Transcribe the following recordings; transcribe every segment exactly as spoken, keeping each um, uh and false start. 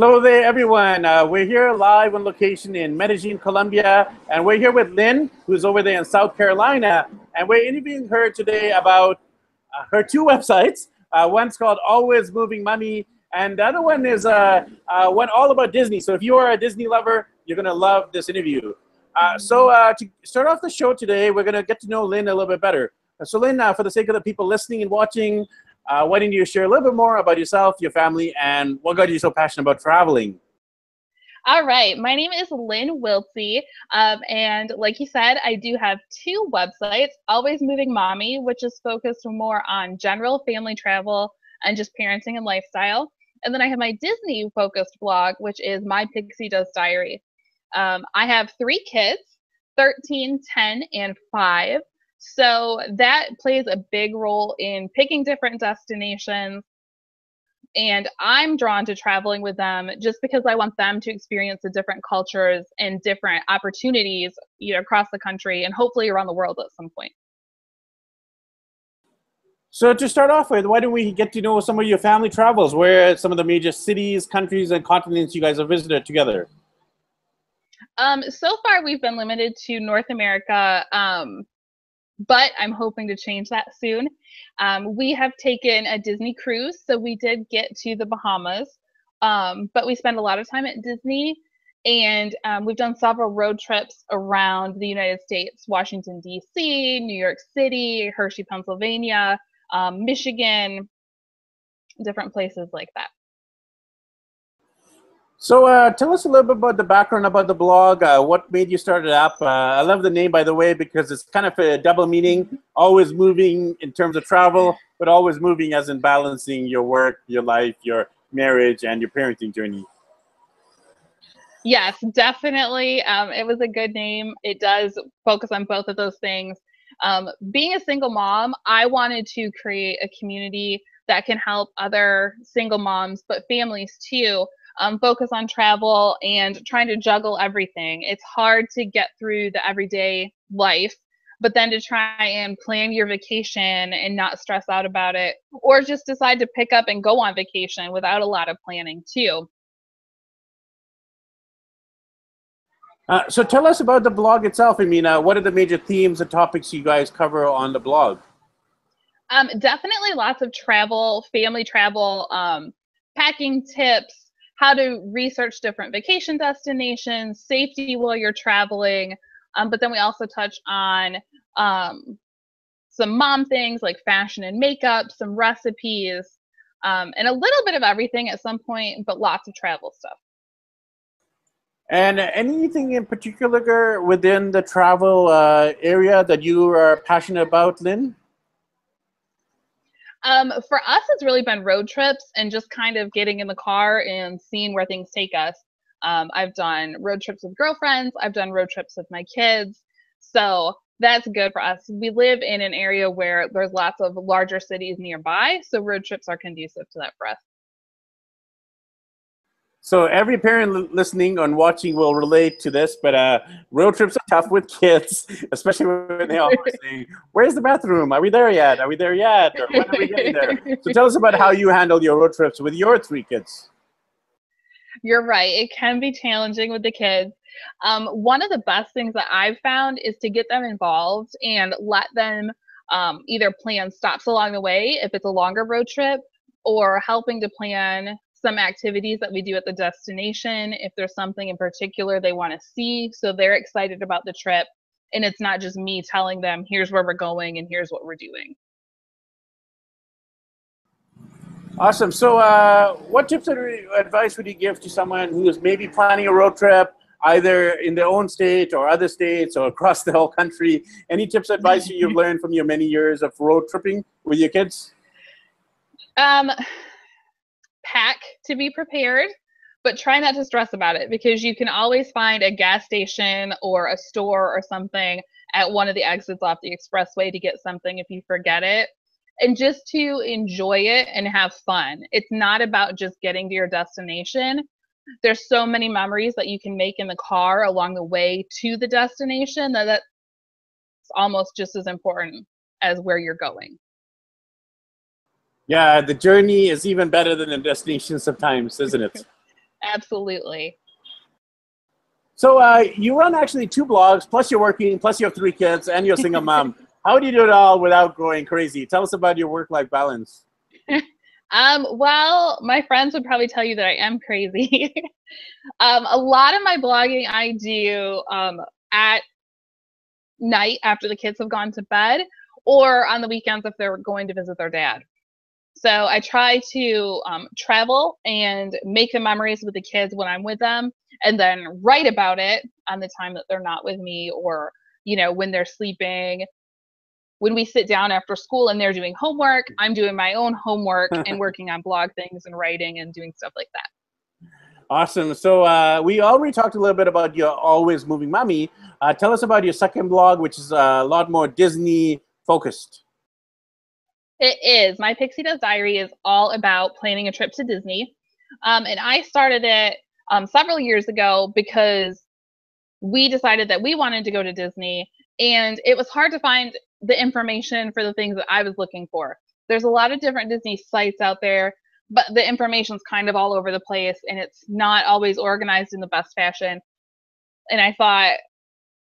Hello there, everyone. Uh, we're here live on location in Medellin, Colombia, and we're here with Lynn, who's over there in South Carolina, and we're interviewing her today about uh, her two websites. Uh, one's called Always Moving Mommy, and the other one is uh, uh, one all about Disney. So if you are a Disney lover, you're going to love this interview. Uh, so uh, to start off the show today, we're going to get to know Lynn a little bit better. So Lynn, uh, for the sake of the people listening and watching, Uh, why don't you share a little bit more about yourself, your family, and what got you so passionate about traveling? All right. My name is Lynn Wiltsey, um, and like you said, I do have two websites, Always Moving Mommy, which is focused more on general family travel and just parenting and lifestyle. And then I have my Disney-focused blog, which is My Pixie Dust Diary. Um, I have three kids, thirteen, ten, and five. So that plays a big role in picking different destinations, and I'm drawn to traveling with them just because I want them to experience the different cultures and different opportunities, you know, across the country and hopefully around the world at some point. So to start off with, why don't we get to know some of your family travels? Where are some of the major cities, countries, and continents you guys have visited together? Um, so far, we've been limited to North America, um, but I'm hoping to change that soon. Um, we have taken a Disney cruise, so we did get to the Bahamas, um, but we spend a lot of time at Disney, and um, we've done several road trips around the United States, Washington, D C, New York City, Hershey, Pennsylvania, um, Michigan, different places like that. So uh, tell us a little bit about the background about the blog. Uh, what made you start it up? Uh, I love the name, by the way, because it's kind of a double meaning, always moving in terms of travel, but always moving as in balancing your work, your life, your marriage, and your parenting journey. Yes, definitely. Um, it was a good name. It does focus on both of those things. Um, being a single mom, I wanted to create a community that can help other single moms, but families too. Um, focus on travel and trying to juggle everything. It's hard to get through the everyday life, but then to try and plan your vacation and not stress out about it, or just decide to pick up and go on vacation without a lot of planning too. Uh, so tell us about the blog itself. I mean, uh, what are the major themes and topics you guys cover on the blog? Um, definitely lots of travel, family travel, um, packing tips, how to research different vacation destinations, safety while you're traveling. Um, but then we also touch on um, some mom things like fashion and makeup, some recipes, um, and a little bit of everything at some point, but lots of travel stuff. And anything in particular within the travel uh, area that you are passionate about, Lynn? Um, for us, it's really been road trips and just kind of getting in the car and seeing where things take us. Um, I've done road trips with girlfriends. I've done road trips with my kids. So that's good for us. We live in an area where there's lots of larger cities nearby, so road trips are conducive to that for us. So every parent listening and watching will relate to this, but uh, road trips are tough with kids, especially when they always say, where's the bathroom? Are we there yet? Are we there yet? Or when are we getting there? So tell us about how you handle your road trips with your three kids. You're right. It can be challenging with the kids. Um, one of the best things that I've found is to get them involved and let them um, either plan stops along the way if it's a longer road trip, or helping to plan some activities that we do at the destination, if there's something in particular they want to see, so they're excited about the trip, and it's not just me telling them, here's where we're going and here's what we're doing. Awesome. So uh, what tips or advice would you give to someone who is maybe planning a road trip, either in their own state or other states or across the whole country? Any tips or advice you've learned from your many years of road tripping with your kids? Um. Pack to be prepared, but try not to stress about it, because you can always find a gas station or a store or something at one of the exits off the expressway to get something if you forget it. And just to enjoy it and have fun. It's not about just getting to your destination. There's so many memories that you can make in the car along the way to the destination that that's almost just as important as where you're going. Yeah, the journey is even better than the destination sometimes, isn't it? Absolutely. So uh, you run actually two blogs, plus you're working, plus you have three kids, and you're a single mom. How do you do it all without going crazy? Tell us about your work-life balance. Um, well, my friends would probably tell you that I am crazy. um, a lot of my blogging I do um, at night after the kids have gone to bed, or on the weekends if they're going to visit their dad. So I try to um, travel and make the memories with the kids when I'm with them, and then write about it on the time that they're not with me, or, you know, when they're sleeping. When we sit down after school and they're doing homework, I'm doing my own homework and working on blog things and writing and doing stuff like that. Awesome. So uh, we already talked a little bit about your Always Moving Mommy. Uh, tell us about your second blog, which is a lot more Disney focused. It is. My Pixie Dust Diary is all about planning a trip to Disney. Um, and I started it um, several years ago because we decided that we wanted to go to Disney, and it was hard to find the information for the things that I was looking for. There's a lot of different Disney sites out there, but the information's kind of all over the place, and it's not always organized in the best fashion. And I thought,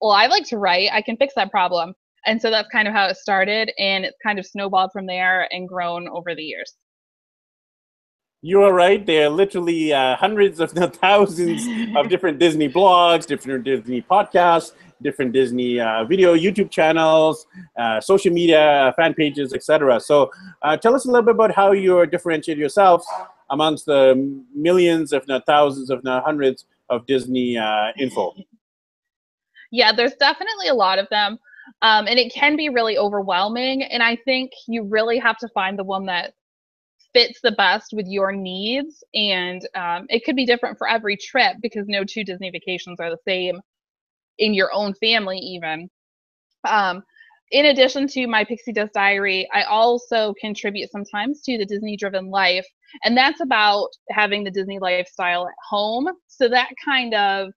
well, I like to write, I can fix that problem. And so that's kind of how it started, and it's kind of snowballed from there and grown over the years. You are right. There are literally uh, hundreds, if not thousands, of different Disney blogs, different Disney podcasts, different Disney uh, video, YouTube channels, uh, social media, fan pages, et cetera. So uh, tell us a little bit about how you differentiate yourself amongst the millions, if not thousands, if not hundreds of Disney uh, info. Yeah, there's definitely a lot of them. Um, and it can be really overwhelming. And I think you really have to find the one that fits the best with your needs. And um, it could be different for every trip, because no two Disney vacations are the same. In your own family even. Um, in addition to My Pixie Dust Diary, I also contribute sometimes to the Disney Driven Life, and that's about having the Disney lifestyle at home. So that kind of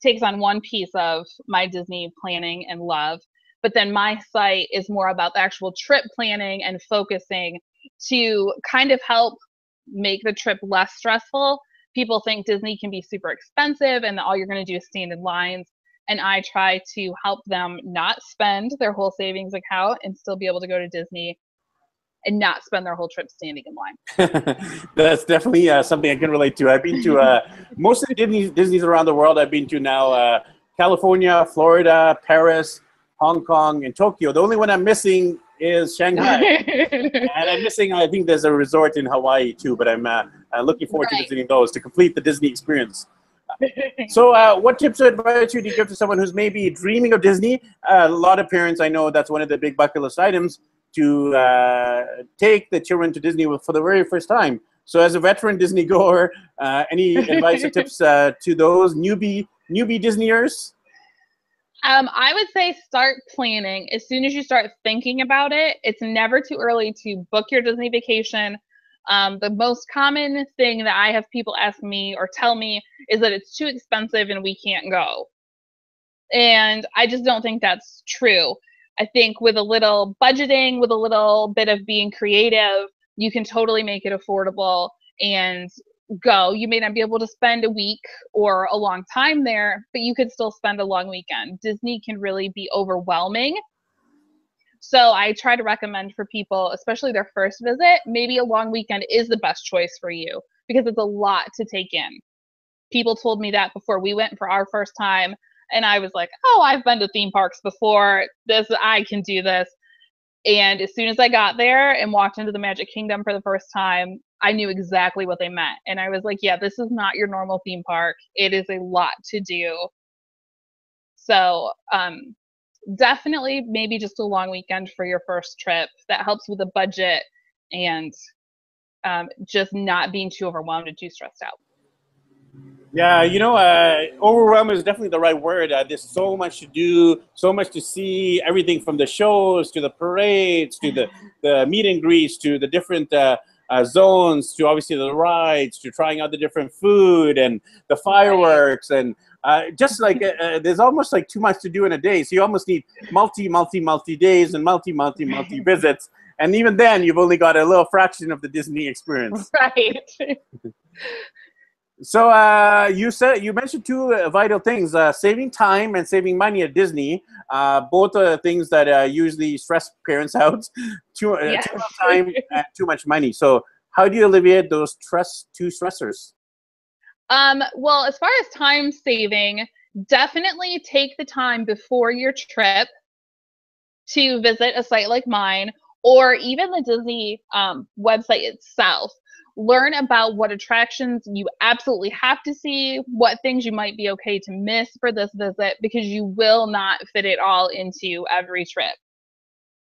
takes on one piece of my Disney planning and love, but then my site is more about the actual trip planning and focusing to kind of help make the trip less stressful. People think Disney can be super expensive and all you're going to do is stand in lines. And I try to help them not spend their whole savings account and still be able to go to Disney and not spend their whole trip standing in line. That's definitely uh, something I can relate to. I've been to uh, most of the Disney's, Disney's around the world. I've been to now uh, California, Florida, Paris, Hong Kong, and Tokyo. The only one I'm missing is Shanghai. And I'm missing, I think there's a resort in Hawaii too, but I'm uh, uh, looking forward right. to visiting those to complete the Disney experience. Uh, so uh, what tips or advice would you give to someone who's maybe dreaming of Disney? Uh, a lot of parents, I know that's one of the big bucket list items, to uh, take the children to Disney for the very first time. So as a veteran Disney goer, uh, any advice or tips uh, to those newbie, newbie Disneyers? Um, I would say start planning. As soon as you start thinking about it, it's never too early to book your Disney vacation. Um, the most common thing that I have people ask me or tell me is that it's too expensive and we can't go. And I just don't think that's true. I think with a little budgeting, with a little bit of being creative, you can totally make it affordable and go. You may not be able to spend a week or a long time there, but you could still spend a long weekend. Disney can really be overwhelming. So I try to recommend for people, especially their first visit, maybe a long weekend is the best choice for you because it's a lot to take in. People told me that before we went for our first time, and I was like, oh, I've been to theme parks before. This, I can do this. And as soon as I got there and walked into the Magic Kingdom for the first time, I knew exactly what they meant. And I was like, yeah, this is not your normal theme park. It is a lot to do. So um, definitely maybe just a long weekend for your first trip. That helps with the budget and um, just not being too overwhelmed and too stressed out. Yeah, you know, uh, overwhelm is definitely the right word. Uh, there's so much to do, so much to see, everything from the shows to the parades to the, the meet and greets to the different uh, Uh, zones, to obviously the rides, to trying out the different food and the fireworks, and uh, just like uh, there's almost like too much to do in a day, so you almost need multi multi multi days and multi multi multi visits, and even then you've only got a little fraction of the Disney experience, right? So uh, you said you mentioned two uh, vital things: uh, saving time and saving money at Disney. Uh, both are things that uh, usually stress parents out. Too, uh, yeah. too much time and too much money. So how do you alleviate those stress two stressors? Um, well, as far as time saving, definitely take the time before your trip to visit a site like mine, or even the Disney um, website itself. Learn about what attractions you absolutely have to see, what things you might be okay to miss for this visit, because you will not fit it all into every trip.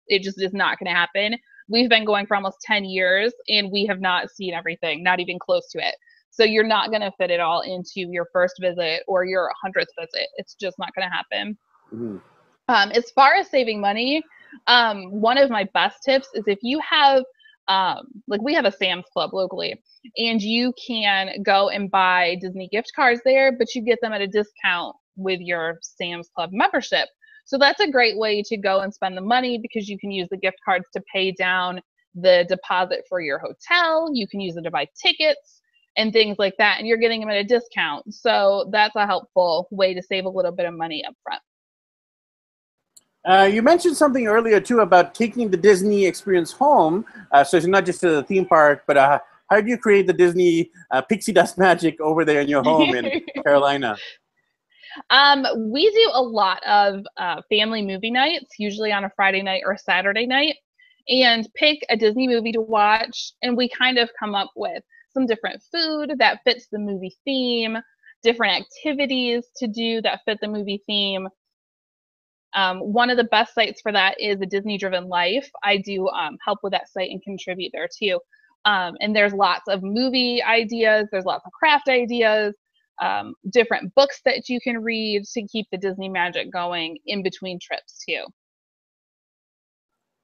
It just is not going to happen. We've been going for almost ten years, and we have not seen everything, not even close to it. So you're not going to fit it all into your first visit or your hundredth visit. It's just not going to happen. Mm-hmm. Um, as far as saving money, um, one of my best tips is if you have Um, like we have a Sam's Club locally, and you can go and buy Disney gift cards there, but you get them at a discount with your Sam's Club membership. So that's a great way to go and spend the money, because you can use the gift cards to pay down the deposit for your hotel. You can use them to buy tickets and things like that, and you're getting them at a discount. So that's a helpful way to save a little bit of money up front. Uh, you mentioned something earlier, too, about taking the Disney experience home. Uh, so it's not just to the theme park, but uh, how do you create the Disney uh, pixie dust magic over there in your home in Carolina? Um, we do a lot of uh, family movie nights, usually on a Friday night or a Saturday night, and pick a Disney movie to watch. And we kind of come up with some different food that fits the movie theme, different activities to do that fit the movie theme. Um, one of the best sites for that is the Disney Driven Life. I do um, help with that site and contribute there too. Um, and there's lots of movie ideas. There's lots of craft ideas, um, different books that you can read to keep the Disney magic going in between trips too.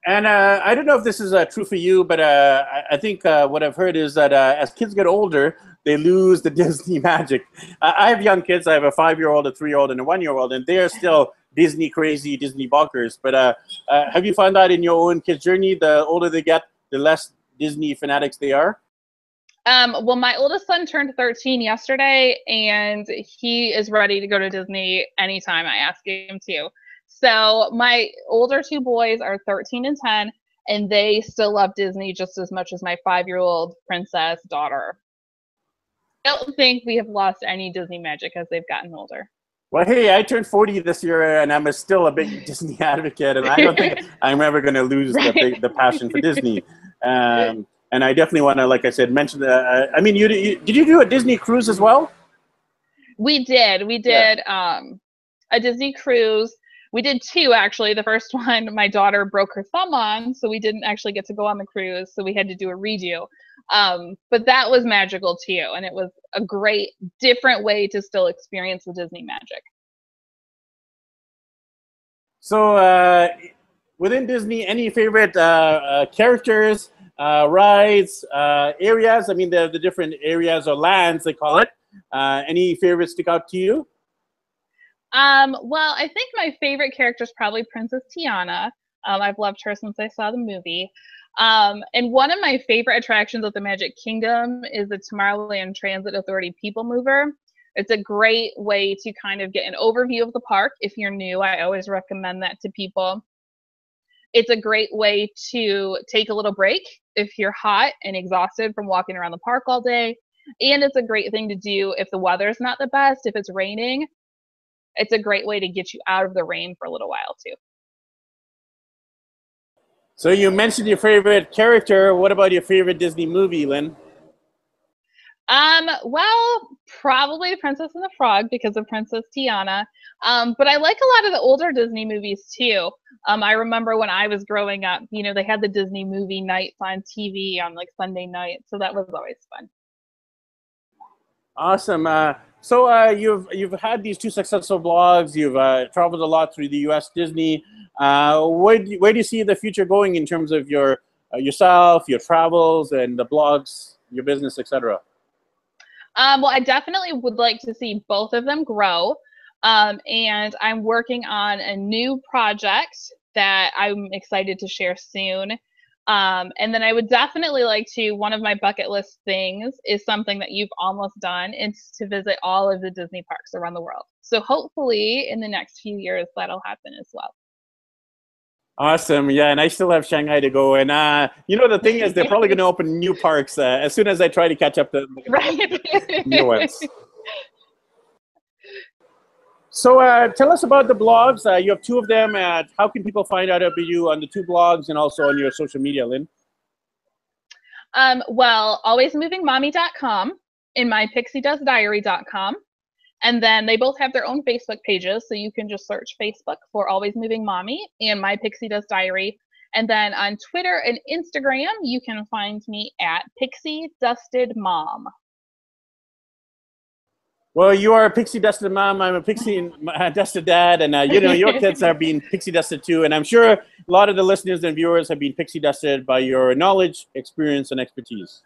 And uh, I don't know if this is uh, true for you, but uh, I think uh, what I've heard is that uh, as kids get older, they lose the Disney magic. Uh, I have young kids. I have a five-year-old, a three-year-old, and a one-year-old, and they're still Disney crazy, Disney balkers. But uh, uh, have you found out in your own kids' journey, the older they get, the less Disney fanatics they are? Um, well, my oldest son turned thirteen yesterday, and he is ready to go to Disney anytime I ask him to. So my older two boys are thirteen and ten, and they still love Disney just as much as my five-year-old princess daughter. I don't think we have lost any Disney magic as they've gotten older. Well, hey, I turned forty this year, and I'm still a big Disney advocate, and I don't think I'm ever going to lose right. the, the passion for Disney. Um, and I definitely want to, like I said, mention that. I mean, you, you did you do a Disney cruise as well? We did. We did yeah. um, a Disney cruise. We did two, actually. The first one, my daughter broke her thumb on, so we didn't actually get to go on the cruise, so we had to do a redo. Um, but that was magical, too, and it was a great, different way to still experience the Disney magic. So uh, within Disney, any favorite uh, uh, characters, uh, rides, uh, areas? I mean, the, the different areas or lands, they call it. Uh, any favorites stick out to you? Um, well, I think my favorite character is probably Princess Tiana. Um, I've loved her since I saw the movie. Um, and one of my favorite attractions at the Magic Kingdom is the Tomorrowland Transit Authority People Mover. It's a great way to kind of get an overview of the park. If you're new, I always recommend that to people. It's a great way to take a little break if you're hot and exhausted from walking around the park all day. And it's a great thing to do if the weather's not the best, if it's raining. It's a great way to get you out of the rain for a little while, too. So you mentioned your favorite character. What about your favorite Disney movie, Lynn? Um, well, probably Princess and the Frog because of Princess Tiana. Um, but I like a lot of the older Disney movies, too. Um, I remember when I was growing up, you know, they had the Disney movie nights on T V on, like, Sunday night. So that was always fun. Awesome. Uh So uh, you've you've had these two successful blogs. You've uh, traveled a lot through the U S Disney. Uh, where do you, where do you see the future going in terms of your uh, yourself, your travels, and the blogs, your business, et cetera? Um, well, I definitely would like to see both of them grow, um, and I'm working on a new project that I'm excited to share soon. Um, and then I would definitely like to, one of my bucket list things is something that you've almost done, is to visit all of the Disney parks around the world. So hopefully in the next few years, that'll happen as well. Awesome. Yeah. And I still have Shanghai to go. And, uh, you know, the thing is, they're probably going to open new parks uh, as soon as I try to catch up to right. new ones. So uh, tell us about the blogs. Uh, you have two of them. Uh, how can people find out about you on the two blogs and also on your social media, Lynn? Um, well, always moving mommy dot com and my pixie dust diary dot com. And then they both have their own Facebook pages. So you can just search Facebook for Always Moving Mommy and My Pixie Dust Diary. And then on Twitter and Instagram, you can find me at Pixie Dusted Mom. Well, you are a pixie dusted mom. I'm a pixie dusted dad, and uh, you know your kids are being pixie dusted too. And I'm sure a lot of the listeners and viewers have been pixie dusted by your knowledge, experience, and expertise.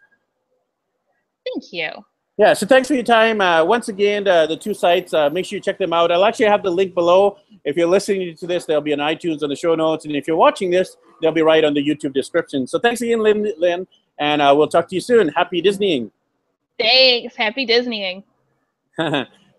Thank you. Yeah. So thanks for your time. Uh, once again, uh, the two sites. Uh, make sure you check them out. I'll actually have the link below. If you're listening to this, there'll be an iTunes on the show notes, and if you're watching this, they'll be right on the YouTube description. So thanks again, Lynn, Lynn and uh, we'll talk to you soon. Happy Disneying. Thanks. Happy Disneying.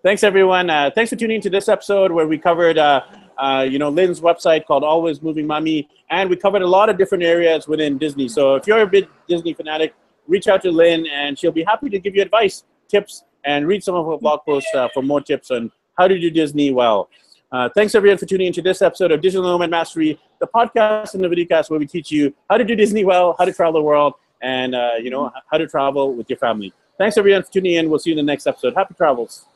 Thanks, everyone. Uh, thanks for tuning to this episode where we covered, uh, uh, you know, Lynn's website called Always Moving Mommy, and we covered a lot of different areas within Disney. So if you're a big Disney fanatic, reach out to Lynn, and she'll be happy to give you advice, tips, and read some of her blog posts uh, for more tips on how to do Disney well. Uh, thanks, everyone, for tuning into this episode of Digital Nomad Mastery, the podcast and the videocast where we teach you how to do Disney well, how to travel the world, and, uh, you know, how to travel with your family. Thanks, everyone, for tuning in. We'll see you in the next episode. Happy travels.